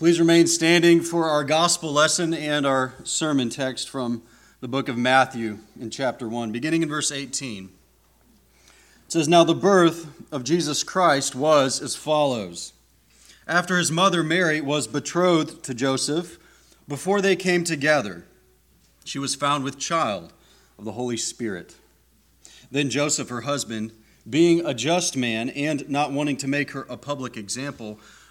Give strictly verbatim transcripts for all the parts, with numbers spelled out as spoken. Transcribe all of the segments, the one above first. Please remain standing for our gospel lesson and our sermon text from the book of Matthew in chapter one, beginning in verse eighteen. It says, "Now the birth of Jesus Christ was as follows. After his mother Mary was betrothed to Joseph, before they came together, she was found with child of the Holy Spirit. Then Joseph, her husband, being a just man and not wanting to make her a public example,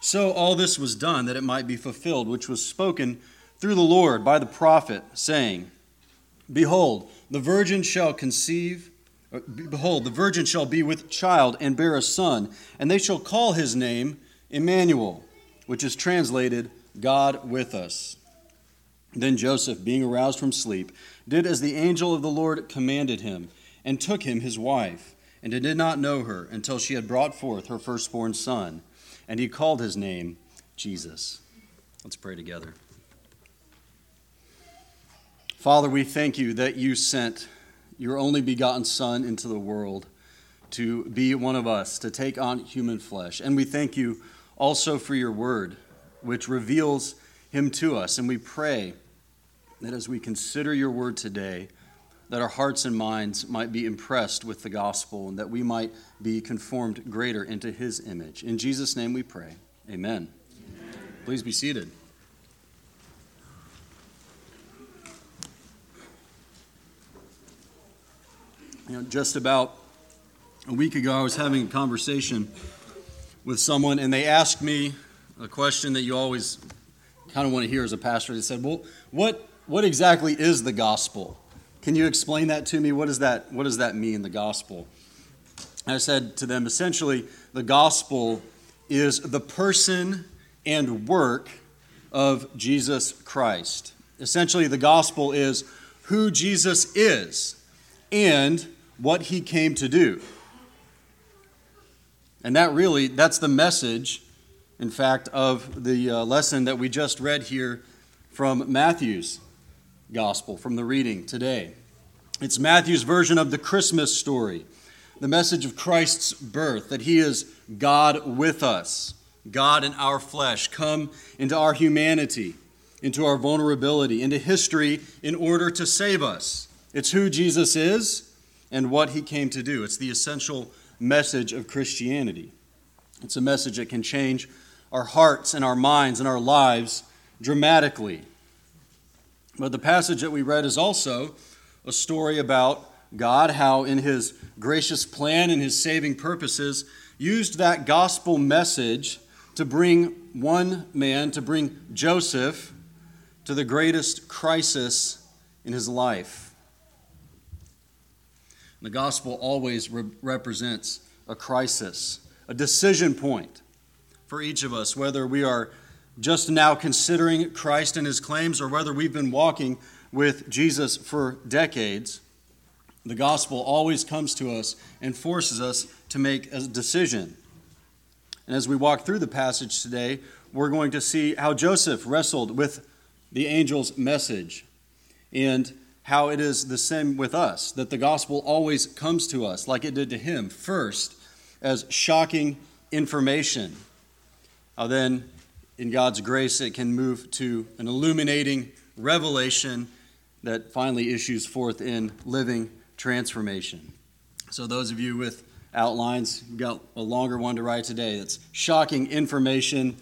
So all this was done that it might be fulfilled, which was spoken through the Lord by the prophet, saying, 'Behold, the virgin shall conceive, behold, the virgin shall be with child and bear a son, and they shall call his name Immanuel,' which is translated, 'God with us.' Then Joseph, being aroused from sleep, did as the angel of the Lord commanded him, and took him his wife, and did not know her until she had brought forth her firstborn son. And he called his name Jesus." Let's pray together. Father, we thank you that you sent your only begotten Son into the world to be one of us, to take on human flesh. And we thank you also for your word, which reveals him to us. And we pray that as we consider your word today, that our hearts and minds might be impressed with the gospel and that we might be conformed greater into his image. In Jesus' name we pray. Amen. Amen. Please be seated. You know, just about a week ago, I was having a conversation with someone, and they asked me a question that you always kind of want to hear as a pastor. They said, well, what, what exactly is the gospel? Can you explain that to me? What does that, what does that mean, the gospel? I said to them, essentially, the gospel is the person and work of Jesus Christ. Essentially, the gospel is who Jesus is and what he came to do. And that really, that's the message, in fact, of the uh, lesson that we just read here from Matthew's Gospel, from the reading today. It's Matthew's version of the Christmas story, the message of Christ's birth, that he is God with us, God in our flesh, come into our humanity, into our vulnerability, into history in order to save us. It's who Jesus is and what he came to do. It's the essential message of Christianity. It's a message that can change our hearts and our minds and our lives dramatically. But the passage that we read is also a story about God, how in his gracious plan and his saving purposes, used that gospel message to bring one man, to bring Joseph, to the greatest crisis in his life. And the gospel always re- represents a crisis, a decision point for each of us, whether we are just now considering Christ and his claims, or whether we've been walking with Jesus for decades. The gospel always comes to us and forces us to make a decision. And as we walk through the passage today, we're going to see how Joseph wrestled with the angel's message and how it is the same with us, that the gospel always comes to us like it did to him, first as shocking information. How then, in God's grace, it can move to an illuminating revelation that finally issues forth in living transformation. So those of you with outlines, you've got a longer one to write today. It's shocking information,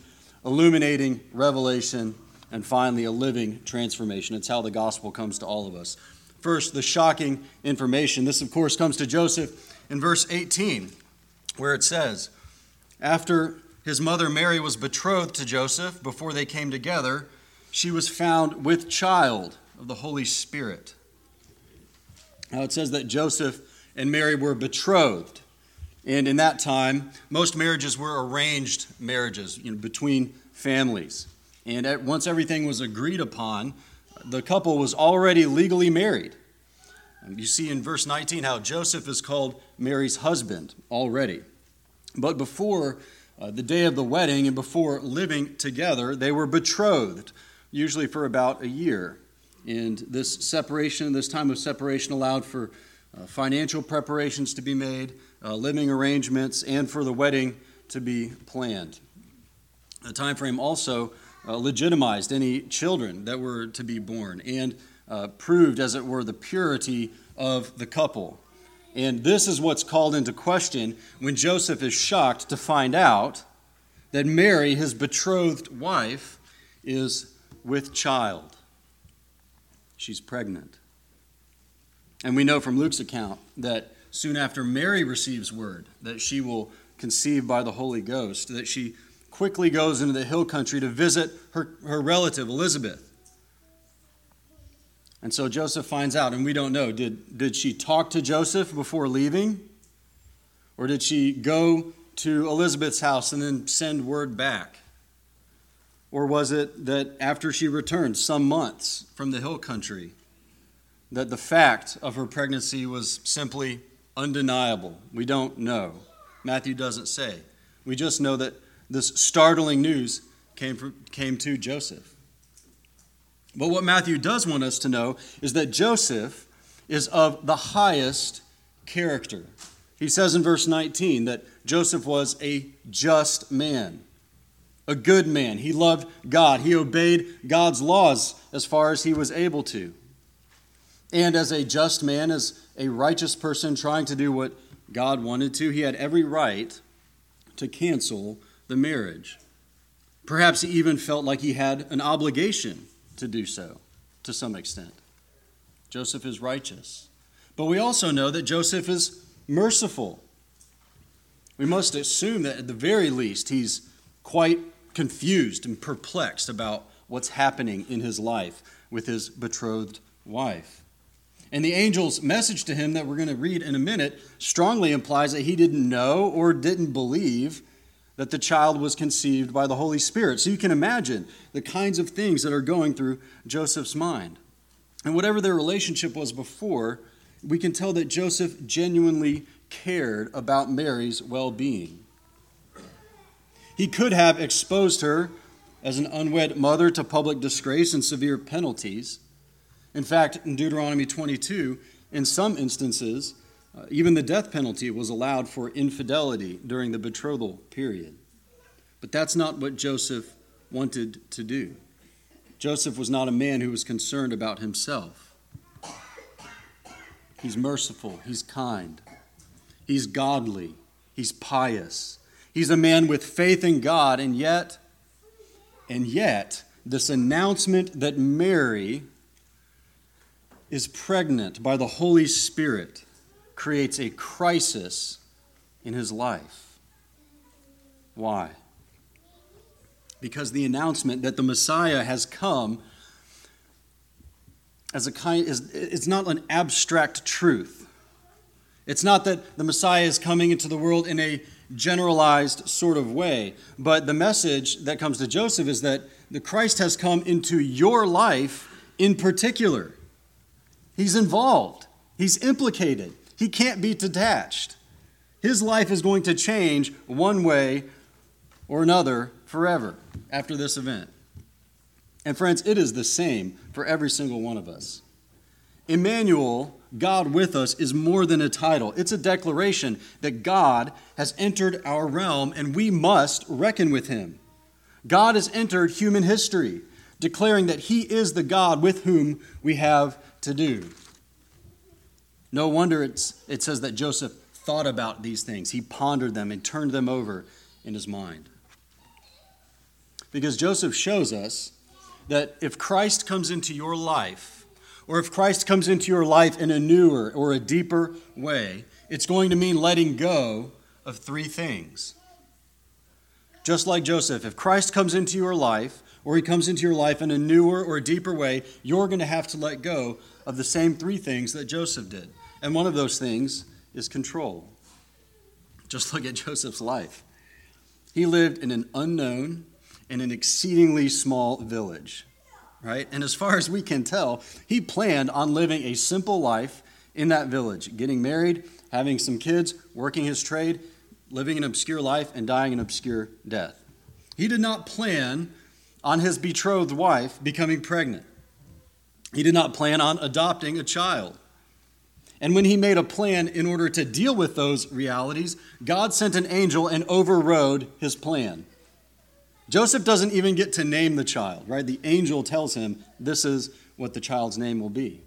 illuminating revelation, and finally a living transformation. It's how the gospel comes to all of us. First, the shocking information. This, of course, comes to Joseph in verse eighteen, where it says, after his mother Mary was betrothed to Joseph before they came together, she was found with child of the Holy Spirit. Now it says that Joseph and Mary were betrothed. And in that time, most marriages were arranged marriages, you know, between families. And at, once everything was agreed upon, the couple was already legally married. And you see in verse nineteen how Joseph is called Mary's husband already. But before uh, the day of the wedding and before living together, they were betrothed, usually for about a year. And this separation, this time of separation, allowed for uh, financial preparations to be made, uh, living arrangements, and for the wedding to be planned. The time frame also uh, legitimized any children that were to be born and uh, proved, as it were, the purity of the couple. And this is what's called into question when Joseph is shocked to find out that Mary, his betrothed wife, is with child. She's pregnant. And we know from Luke's account that soon after Mary receives word that she will conceive by the Holy Ghost, that she quickly goes into the hill country to visit her, her relative, Elizabeth. And so Joseph finds out, and we don't know, did, did she talk to Joseph before leaving? Or did she go to Elizabeth's house and then send word back? Or was it that after she returned some months from the hill country, that the fact of her pregnancy was simply undeniable? We don't know. Matthew doesn't say. We just know that this startling news came from, came to Joseph. But what Matthew does want us to know is that Joseph is of the highest character. He says in verse nineteen that Joseph was a just man. A good man. He loved God. He obeyed God's laws as far as he was able to. And as a just man, as a righteous person trying to do what God wanted to, he had every right to cancel the marriage. Perhaps he even felt like he had an obligation to do so to some extent. Joseph is righteous. But we also know that Joseph is merciful. We must assume that at the very least he's quite confused and perplexed about what's happening in his life with his betrothed wife. And the angel's message to him that we're going to read in a minute strongly implies that he didn't know or didn't believe that the child was conceived by the Holy Spirit. So you can imagine the kinds of things that are going through Joseph's mind. And whatever their relationship was before, we can tell that Joseph genuinely cared about Mary's well-being. He could have exposed her as an unwed mother to public disgrace and severe penalties. In fact, in Deuteronomy twenty-two, in some instances, uh, even the death penalty was allowed for infidelity during the betrothal period. But that's not what Joseph wanted to do. Joseph was not a man who was concerned about himself. He's merciful. He's kind. He's godly. He's pious. He's a man with faith in God, and yet, and yet, this announcement that Mary is pregnant by the Holy Spirit creates a crisis in his life. Why? Because the announcement that the Messiah has come as a kind is it's not an abstract truth. It's not that the Messiah is coming into the world in a generalized sort of way. But the message that comes to Joseph is that the Christ has come into your life in particular. He's involved. He's implicated. He can't be detached. His life is going to change one way or another forever after this event. And friends, it is the same for every single one of us. Immanuel, God with us, is more than a title. It's a declaration that God has entered our realm and we must reckon with him. God has entered human history, declaring that he is the God with whom we have to do. No wonder it's, it says that Joseph thought about these things. He pondered them and turned them over in his mind. Because Joseph shows us that if Christ comes into your life, or if Christ comes into your life in a newer or a deeper way, it's going to mean letting go of three things. Just like Joseph, if Christ comes into your life, or he comes into your life in a newer or deeper way, you're going to have to let go of the same three things that Joseph did. And one of those things is control. Just look at Joseph's life. He lived in an unknown in an exceedingly small village, right? And as far as we can tell, he planned on living a simple life in that village, getting married, having some kids, working his trade, living an obscure life, and dying an obscure death. He did not plan on his betrothed wife becoming pregnant. He did not plan on adopting a child. And when he made a plan in order to deal with those realities, God sent an angel and overrode his plan. Joseph doesn't even get to name the child, right? The angel tells him this is what the child's name will be.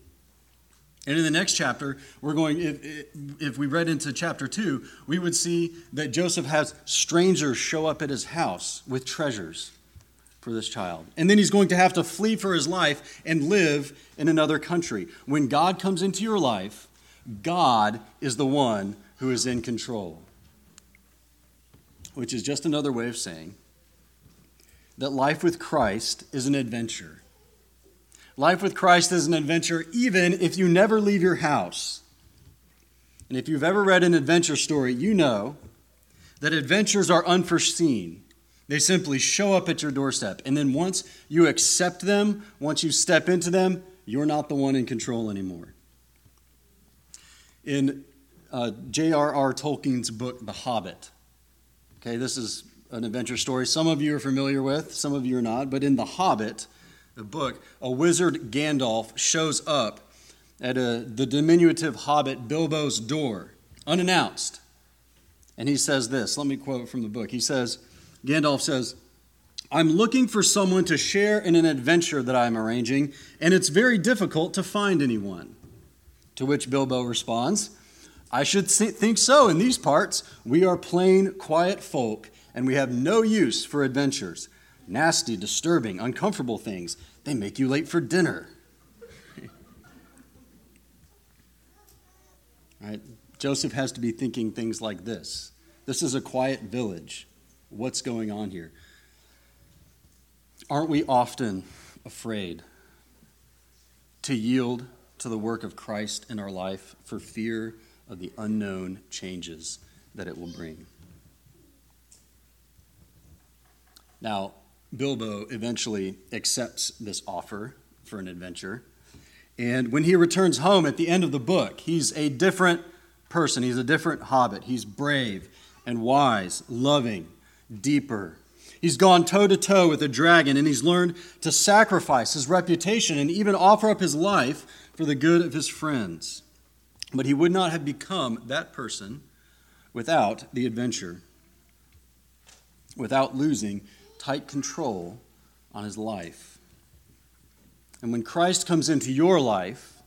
And in the next chapter, we're going, if, if we read into chapter two, we would see that Joseph has strangers show up at his house with treasures for this child. And then he's going to have to flee for his life and live in another country. When God comes into your life, God is the one who is in control. Which is just another way of saying that life with Christ is an adventure. Life with Christ is an adventure even if you never leave your house. And if you've ever read an adventure story, you know that adventures are unforeseen. They simply show up at your doorstep. And then once you accept them, once you step into them, you're not the one in control anymore. In uh, J R R Tolkien's book, The Hobbit, okay, this is an adventure story some of you are familiar with, some of you are not, but in The Hobbit, the book, a wizard Gandalf shows up at a, the diminutive hobbit Bilbo's door, unannounced. And he says this, let me quote from the book. He says, Gandalf says, "I'm looking for someone to share in an adventure that I'm arranging, and it's very difficult to find anyone." To which Bilbo responds, "I should think so in these parts. We are plain, quiet folk, and we have no use for adventures. Nasty, disturbing, uncomfortable things. They make you late for dinner." Right? Joseph has to be thinking things like this. This is a quiet village. What's going on here? Aren't we often afraid to yield to the work of Christ in our life for fear of the unknown changes that it will bring? Now, Bilbo eventually accepts this offer for an adventure. And when he returns home at the end of the book, he's a different person. He's a different hobbit. He's brave and wise, loving, deeper. He's gone toe-to-toe with a dragon, and he's learned to sacrifice his reputation and even offer up his life for the good of his friends. But he would not have become that person without the adventure, without losing tight control on his life. And when Christ comes into your life,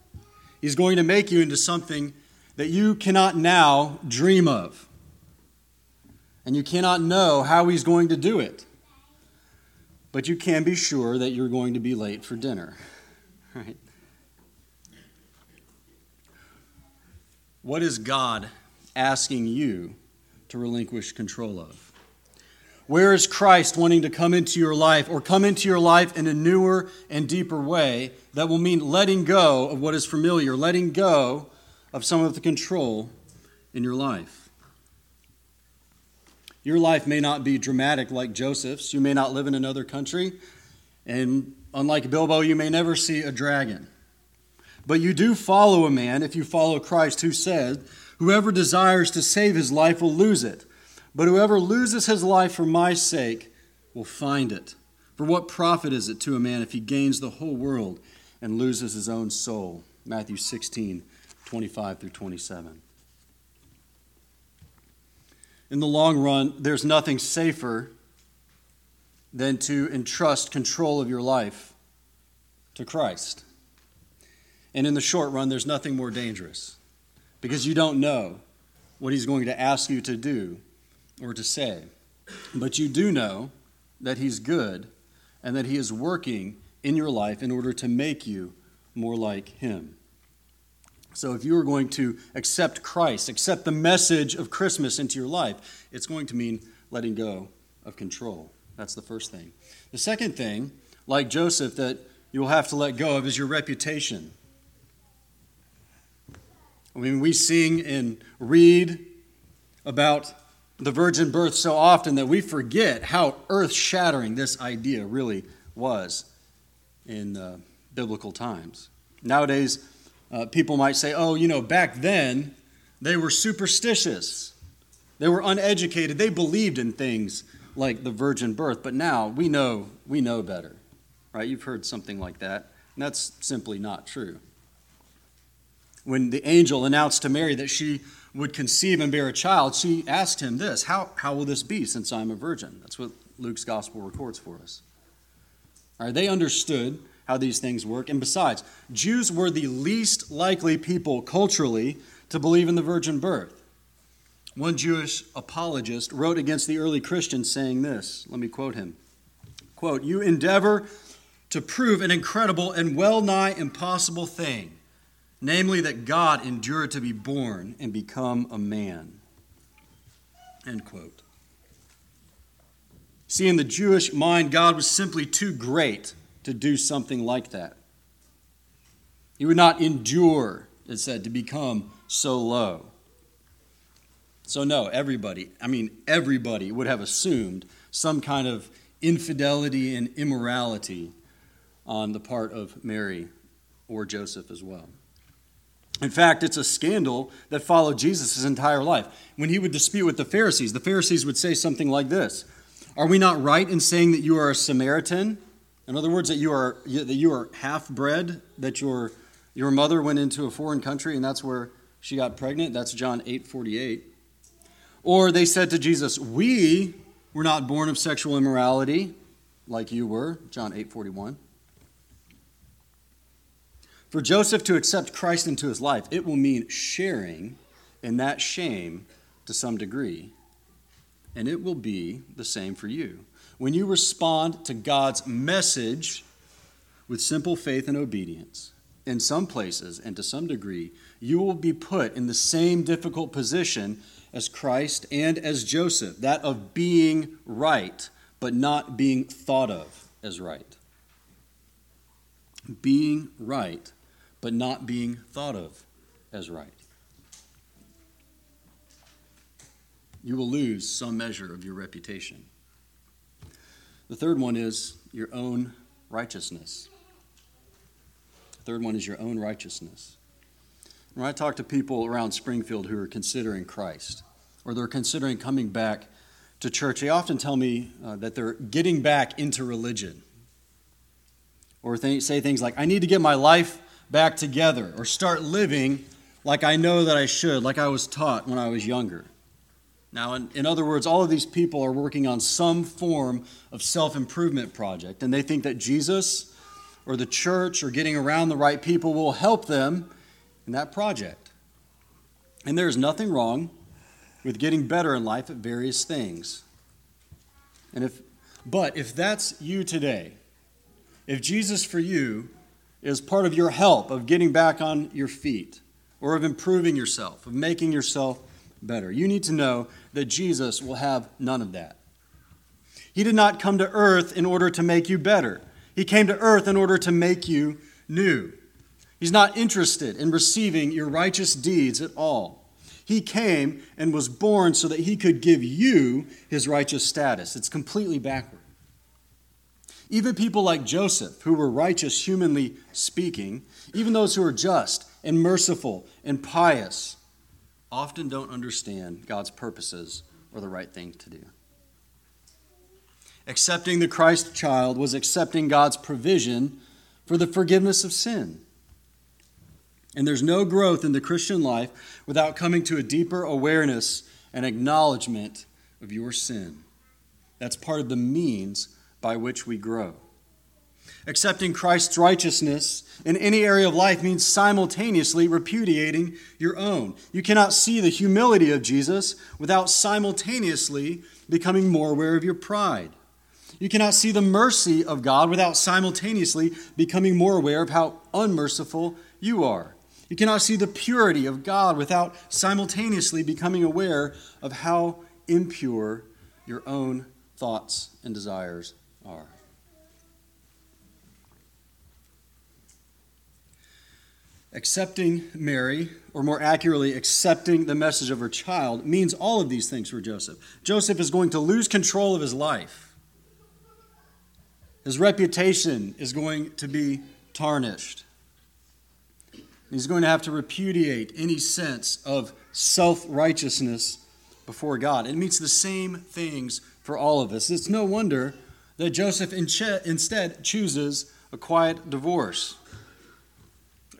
he's going to make you into something that you cannot now dream of. And you cannot know how he's going to do it. But you can be sure that you're going to be late for dinner. Right? What is God asking you to relinquish control of? Where is Christ wanting to come into your life, or come into your life in a newer and deeper way that will mean letting go of what is familiar, letting go of some of the control in your life? Your life may not be dramatic like Joseph's. You may not live in another country. And unlike Bilbo, you may never see a dragon. But you do follow a man, if you follow Christ, who said, "Whoever desires to save his life will lose it. But whoever loses his life for my sake will find it. For what profit is it to a man if he gains the whole world and loses his own soul?" Matthew sixteen, twenty-five through twenty-seven. In the long run, there's nothing safer than to entrust control of your life to Christ. And in the short run, there's nothing more dangerous, because you don't know what he's going to ask you to do or to say. But you do know that he's good and that he is working in your life in order to make you more like him. So if you are going to accept Christ, accept the message of Christmas into your life, it's going to mean letting go of control. That's the first thing. The second thing, like Joseph, that you'll have to let go of is your reputation. I mean, we sing and read about the virgin birth so often that we forget how earth-shattering this idea really was in uh, biblical times. Nowadays, uh, people might say, oh, you know, back then they were superstitious. They were uneducated. They believed in things like the virgin birth. But now we know we know better, right? You've heard something like that, and that's simply not true. When the angel announced to Mary that she would conceive and bear a child, she asked him this, how, how will this be since I'm a virgin? That's what Luke's gospel records for us. All right, they understood how these things work. And besides, Jews were the least likely people culturally to believe in the virgin birth. One Jewish apologist wrote against the early Christians saying this. Let me quote him. Quote, "You endeavor to prove an incredible and well-nigh impossible thing, namely that God endured to be born and become a man." End quote. See, in the Jewish mind, God was simply too great to do something like that. He would not endure, it said, to become so low. So no, everybody, I mean, everybody would have assumed some kind of infidelity and immorality on the part of Mary or Joseph as well. In fact, it's a scandal that followed Jesus his entire life. When he would dispute with the Pharisees, the Pharisees would say something like this, "Are we not right in saying that you are a Samaritan?" In other words, that you are that you are half-bred, that your your mother went into a foreign country and that's where she got pregnant. That's John eight forty-eight. Or they said to Jesus, "We were not born of sexual immorality like you were," John eight forty-one. For Joseph to accept Christ into his life, it will mean sharing in that shame to some degree. And it will be the same for you. When you respond to God's message with simple faith and obedience, in some places and to some degree, you will be put in the same difficult position as Christ and as Joseph, that of being right, but not being thought of as right. Being right, but not being thought of as right. You will lose some measure of your reputation. The third one is your own righteousness. The third one is your own righteousness. When I talk to people around Springfield who are considering Christ, or they're considering coming back to church, they often tell me uh, that they're getting back into religion. Or th- say things like, I need to get my life back together, or start living like I know that I should, like I was taught when I was younger. Now, in, in other words, all of these people are working on some form of self-improvement project, and they think that Jesus or the church or getting around the right people will help them in that project. And there's nothing wrong with getting better in life at various things. And if, but if that's you today, if Jesus for you is part of your help of getting back on your feet or of improving yourself, of making yourself better, you need to know that Jesus will have none of that. He did not come to earth in order to make you better. He came to earth in order to make you new. He's not interested in receiving your righteous deeds at all. He came and was born so that he could give you his righteous status. It's completely backward. Even people like Joseph, who were righteous humanly speaking, even those who are just and merciful and pious, often don't understand God's purposes or the right thing to do. Accepting the Christ child was accepting God's provision for the forgiveness of sin. And there's no growth in the Christian life without coming to a deeper awareness and acknowledgement of your sin. That's part of the means by which we grow. Accepting Christ's righteousness in any area of life means simultaneously repudiating your own. You cannot see the humility of Jesus without simultaneously becoming more aware of your pride. You cannot see the mercy of God without simultaneously becoming more aware of how unmerciful you are. You cannot see the purity of God without simultaneously becoming aware of how impure your own thoughts and desires are. Accepting Mary, or more accurately, accepting the message of her child, means all of these things for Joseph. Joseph is going to lose control of his life. His reputation is going to be tarnished. He's going to have to repudiate any sense of self-righteousness before God. It means the same things for all of us. It's no wonder that Joseph instead chooses a quiet divorce.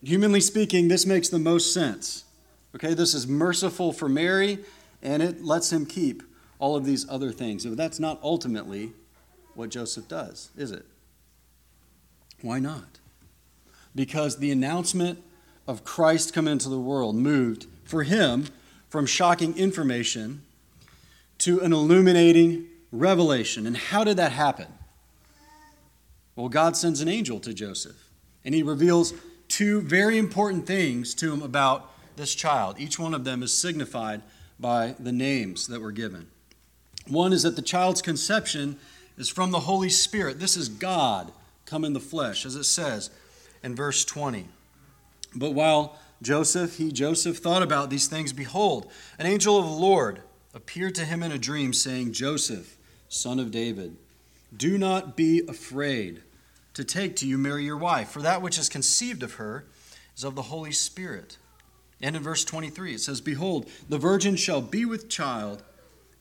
Humanly speaking, this makes the most sense. Okay, this is merciful for Mary, and it lets him keep all of these other things. But that's not ultimately what Joseph does, is it? Why not? Because the announcement of Christ come into the world moved for him from shocking information to an illuminating revelation. And how did that happen? Well, God sends an angel to Joseph, and he reveals two very important things to him about this child. Each one of them is signified by the names that were given. One is that the child's conception is from the Holy Spirit. This is God come in the flesh, as it says in verse twenty. But while Joseph, he, Joseph, thought about these things, behold, an angel of the Lord appeared to him in a dream, saying, Joseph, son of David, do not be afraid to take to you Mary your wife, for that which is conceived of her is of the Holy Spirit. And in verse twenty-three it says, behold, the virgin shall be with child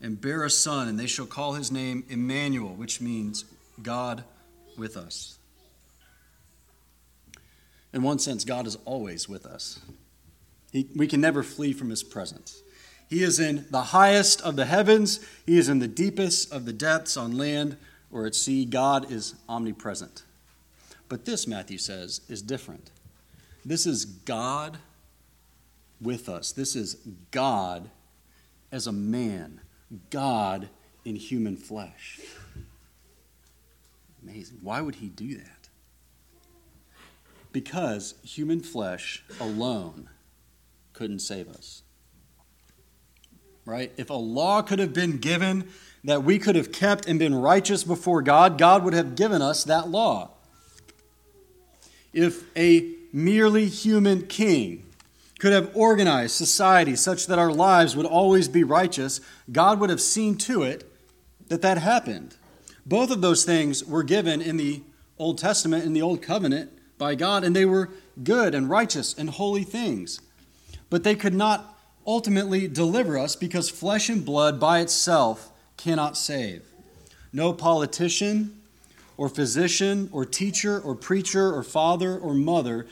and bear a son, and they shall call his name Immanuel, which means God with us. In one sense, God is always with us. He, we can never flee from his presence. He is in the highest of the heavens. He is in the deepest of the depths on land or at sea. God is omnipresent. But this, Matthew says, is different. This is God with us. This is God as a man, God in human flesh. Amazing. Why would he do that? Because human flesh alone couldn't save us. Right? If a law could have been given that we could have kept and been righteous before God, God would have given us that law. If a merely human king could have organized society such that our lives would always be righteous, God would have seen to it that that happened. Both of those things were given in the Old Testament, in the Old Covenant, by God, and they were good and righteous and holy things. But they could not ultimately deliver us because flesh and blood by itself cannot save. No politician or physician, or teacher, or preacher, or father, or mother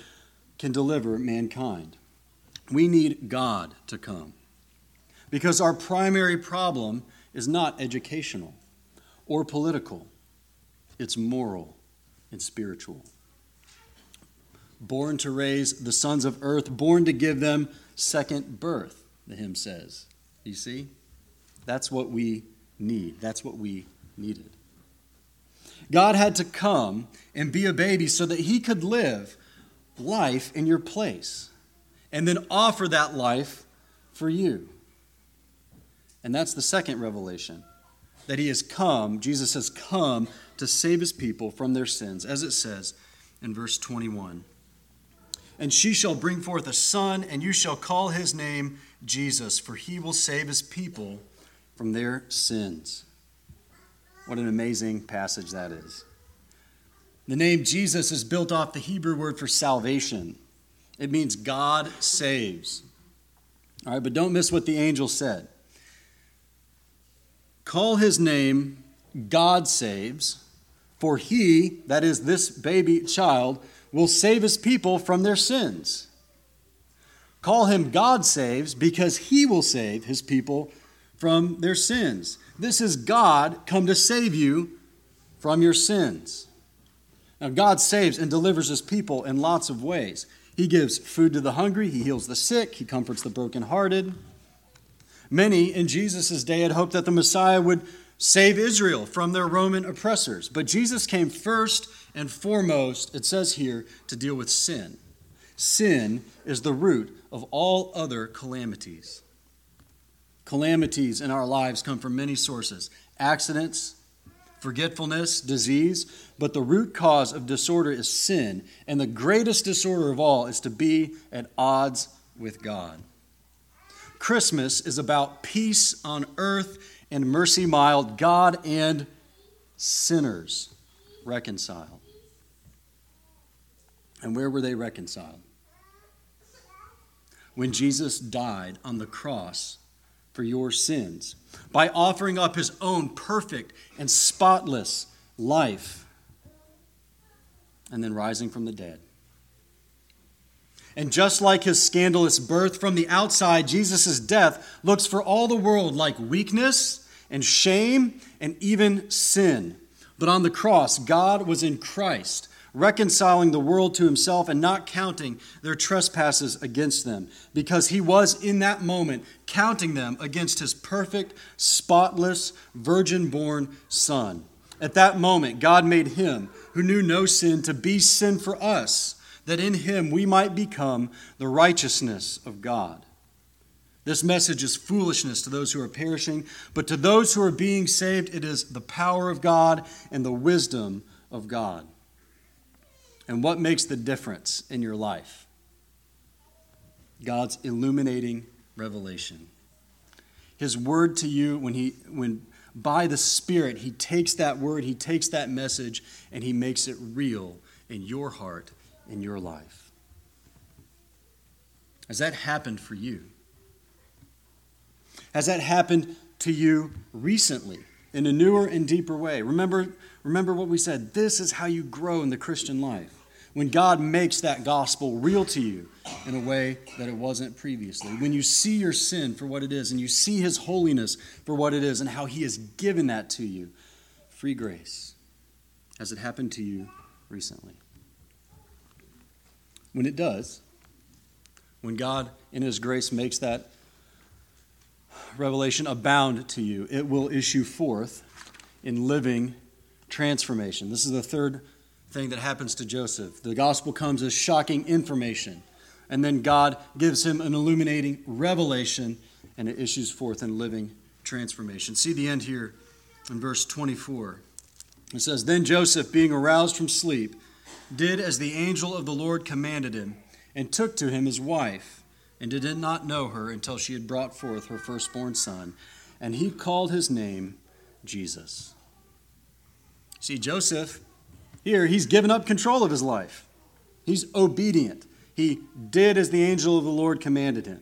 can deliver mankind. We need God to come because our primary problem is not educational or political. It's moral and spiritual. Born to raise the sons of earth, born to give them second birth, the hymn says. You see? That's what we need. That's what we needed. God had to come and be a baby so that he could live life in your place and then offer that life for you. And that's the second revelation, that he has come, Jesus has come to save his people from their sins, as it says in verse twenty-one. And she shall bring forth a son, and you shall call his name Jesus, for he will save his people from their sins. What an amazing passage that is. The name Jesus is built off the Hebrew word for salvation. It means God saves. All right, but don't miss what the angel said. Call his name God saves, for he, that is this baby child, will save his people from their sins. Call him God saves because he will save his people from their sins. This is God come to save you from your sins. Now, God saves and delivers his people in lots of ways. He gives food to the hungry. He heals the sick. He comforts the brokenhearted. Many in Jesus' day had hoped that the Messiah would save Israel from their Roman oppressors. But Jesus came first and foremost, it says here, to deal with sin. Sin is the root of all other calamities. Calamities in our lives come from many sources. Accidents, forgetfulness, disease, but the root cause of disorder is sin, and the greatest disorder of all is to be at odds with God. Christmas is about peace on earth and mercy mild, God and sinners reconciled. And where were they reconciled? When Jesus died on the cross for your sins, by offering up his own perfect and spotless life, and then rising from the dead. And just like his scandalous birth from the outside, Jesus' death looks for all the world like weakness and shame and even sin. But on the cross, God was in Christ, reconciling the world to himself and not counting their trespasses against them, because he was in that moment counting them against his perfect, spotless, virgin-born Son. At that moment, God made him who knew no sin to be sin for us, that in him we might become the righteousness of God. This message is foolishness to those who are perishing, but to those who are being saved, it is the power of God and the wisdom of God. And what makes the difference in your life? God's illuminating revelation. His word to you, when he, when by the Spirit, he takes that word, he takes that message, and he makes it real in your heart, in your life. Has that happened for you? Has that happened to you recently? In a newer and deeper way. Remember, remember what we said. This is how you grow in the Christian life. When God makes that gospel real to you in a way that it wasn't previously. When you see your sin for what it is, and you see his holiness for what it is, and how he has given that to you. Free grace. Has it happened to you recently? When it does, when God in his grace makes that revelation abound to you, it will issue forth in living transformation. This is the third thing that happens to Joseph. The gospel comes as shocking information, and then God gives him an illuminating revelation, and it issues forth in living transformation. See the end here in verse twenty-four. It says, "Then Joseph, being aroused from sleep, did as the angel of the Lord commanded him, and took to him his wife, and did not know her until she had brought forth her firstborn son. And he called his name Jesus." See, Joseph, here, he's given up control of his life. He's obedient. He did as the angel of the Lord commanded him.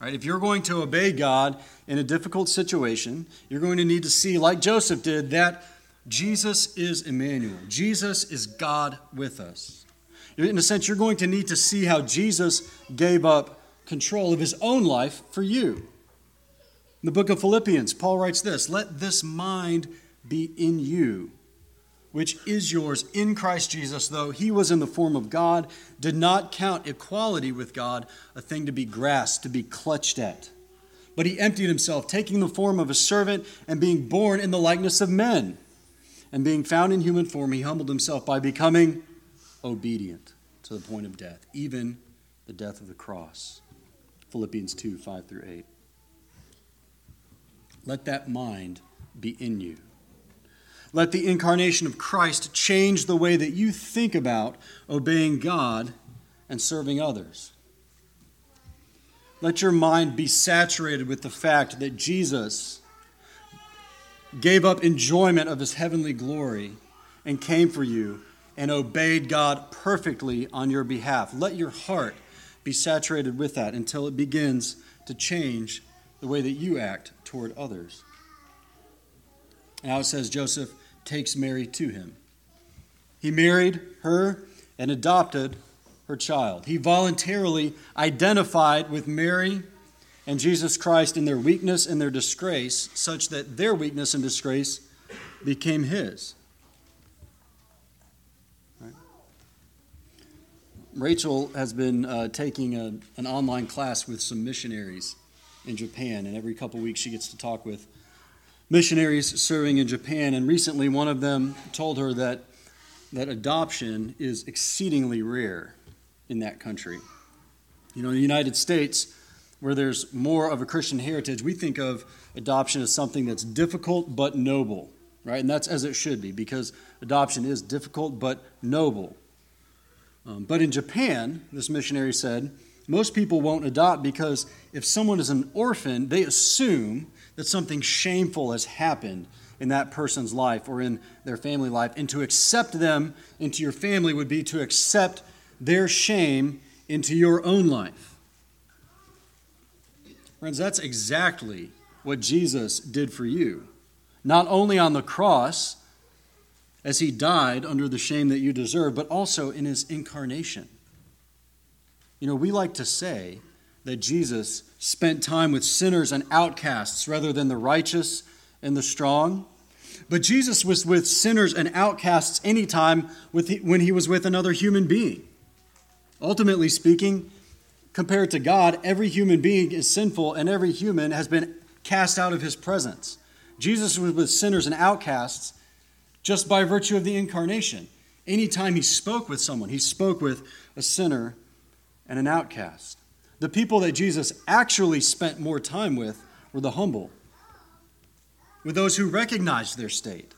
All right, if you're going to obey God in a difficult situation, you're going to need to see, like Joseph did, that Jesus is Immanuel. Jesus is God with us. In a sense, you're going to need to see how Jesus gave up control of his own life for you. In the book of Philippians, Paul writes this, "Let this mind be in you, which is yours in Christ Jesus, though he was in the form of God, did not count equality with God a thing to be grasped, to be clutched at. But he emptied himself, taking the form of a servant and being born in the likeness of men. And being found in human form, he humbled himself by becoming obedient to the point of death, even the death of the cross." Philippians two, five through eight. Let that mind be in you. Let the incarnation of Christ change the way that you think about obeying God and serving others. Let your mind be saturated with the fact that Jesus gave up enjoyment of his heavenly glory and came for you and obeyed God perfectly on your behalf. Let your heart be saturated with that until it begins to change the way that you act toward others. Now it says Joseph takes Mary to him. He married her and adopted her child. He voluntarily identified with Mary and Jesus Christ in their weakness and their disgrace, such that their weakness and disgrace became his. Rachel has been uh, taking a, an online class with some missionaries in Japan, and every couple weeks she gets to talk with missionaries serving in Japan, and recently one of them told her that, that adoption is exceedingly rare in that country. You know, in the United States, where there's more of a Christian heritage, we think of adoption as something that's difficult but noble, right? And that's as it should be, because adoption is difficult but noble. Um, but in Japan, this missionary said, most people won't adopt because if someone is an orphan, they assume that something shameful has happened in that person's life or in their family life. And to accept them into your family would be to accept their shame into your own life. Friends, that's exactly what Jesus did for you. Not only on the cross, as he died under the shame that you deserve, but also in his incarnation. You know, we like to say that Jesus spent time with sinners and outcasts rather than the righteous and the strong. But Jesus was with sinners and outcasts any time when he was with another human being. Ultimately speaking, compared to God, every human being is sinful and every human has been cast out of his presence. Jesus was with sinners and outcasts just by virtue of the incarnation. Anytime he spoke with someone, he spoke with a sinner and an outcast. The people that Jesus actually spent more time with were the humble, with those who recognized their state.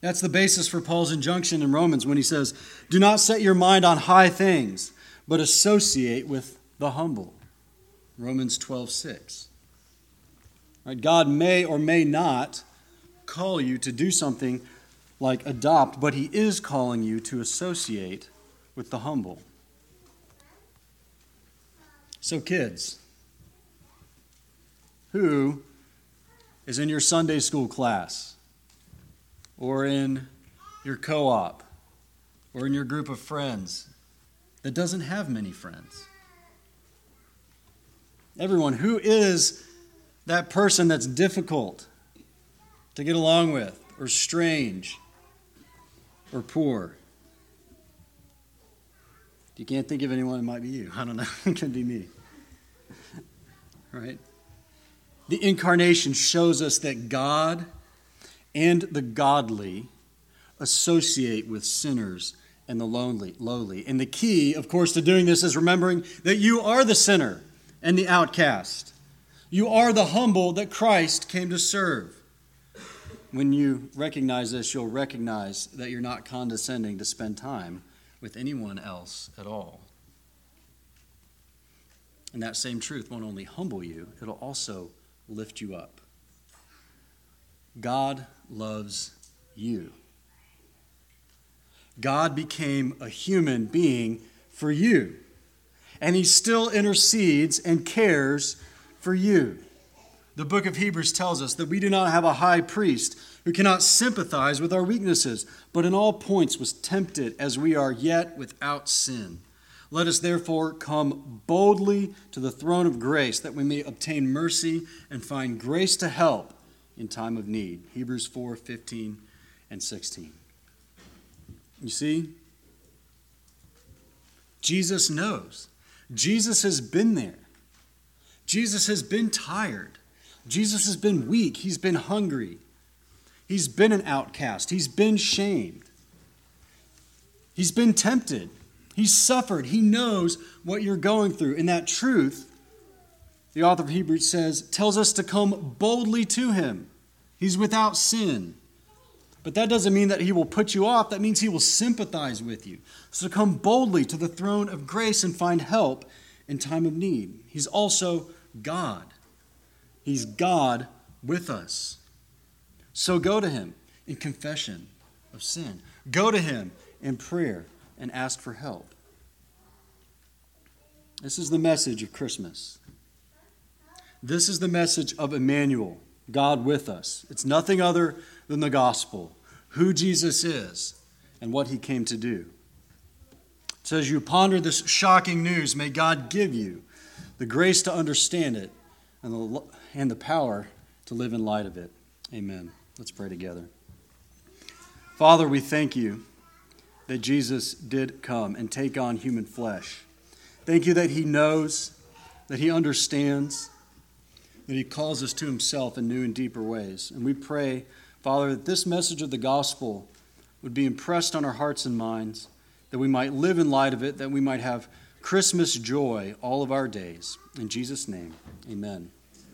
That's the basis for Paul's injunction in Romans when he says, "Do not set your mind on high things, but associate with the humble." Romans twelve six. Right, God may or may not call you to do something like adopt, but he is calling you to associate with the humble. So kids, who is in your Sunday school class or in your co-op or in your group of friends that doesn't have many friends? Everyone, who is that person that's difficult to get along with, or strange, or poor? If you can't think of anyone, it might be you. I don't know. It could be me. Right? The incarnation shows us that God and the godly associate with sinners and the lonely, lowly. And the key, of course, to doing this is remembering that you are the sinner and the outcast. You are the humble that Christ came to serve. When you recognize this, you'll recognize that you're not condescending to spend time with anyone else at all. And that same truth won't only humble you, it'll also lift you up. God loves you. God became a human being for you, and he still intercedes and cares for you. The book of Hebrews tells us that we do not have a high priest who cannot sympathize with our weaknesses, but in all points was tempted as we are, yet without sin. Let us therefore come boldly to the throne of grace that we may obtain mercy and find grace to help in time of need. Hebrews four fifteen and sixteen. You see, Jesus knows. Jesus has been there. Jesus has been tired. Jesus has been weak. He's been hungry. He's been an outcast. He's been shamed. He's been tempted. He's suffered. He knows what you're going through. And that truth, the author of Hebrews says, tells us to come boldly to him. He's without sin. But that doesn't mean that he will put you off. That means he will sympathize with you. So come boldly to the throne of grace and find help in time of need. He's also God. He's God with us. So go to him in confession of sin. Go to him in prayer and ask for help. This is the message of Christmas. This is the message of Immanuel, God with us. It's nothing other than the gospel, who Jesus is and what he came to do. So as you ponder this shocking news, may God give you the grace to understand it and the, and the power to live in light of it. Amen. Let's pray together. Father, we thank you that Jesus did come and take on human flesh. Thank you that he knows, that he understands, that he calls us to himself in new and deeper ways. And we pray, Father, that this message of the gospel would be impressed on our hearts and minds, that we might live in light of it, that we might have Christmas joy all of our days. In Jesus' name, amen.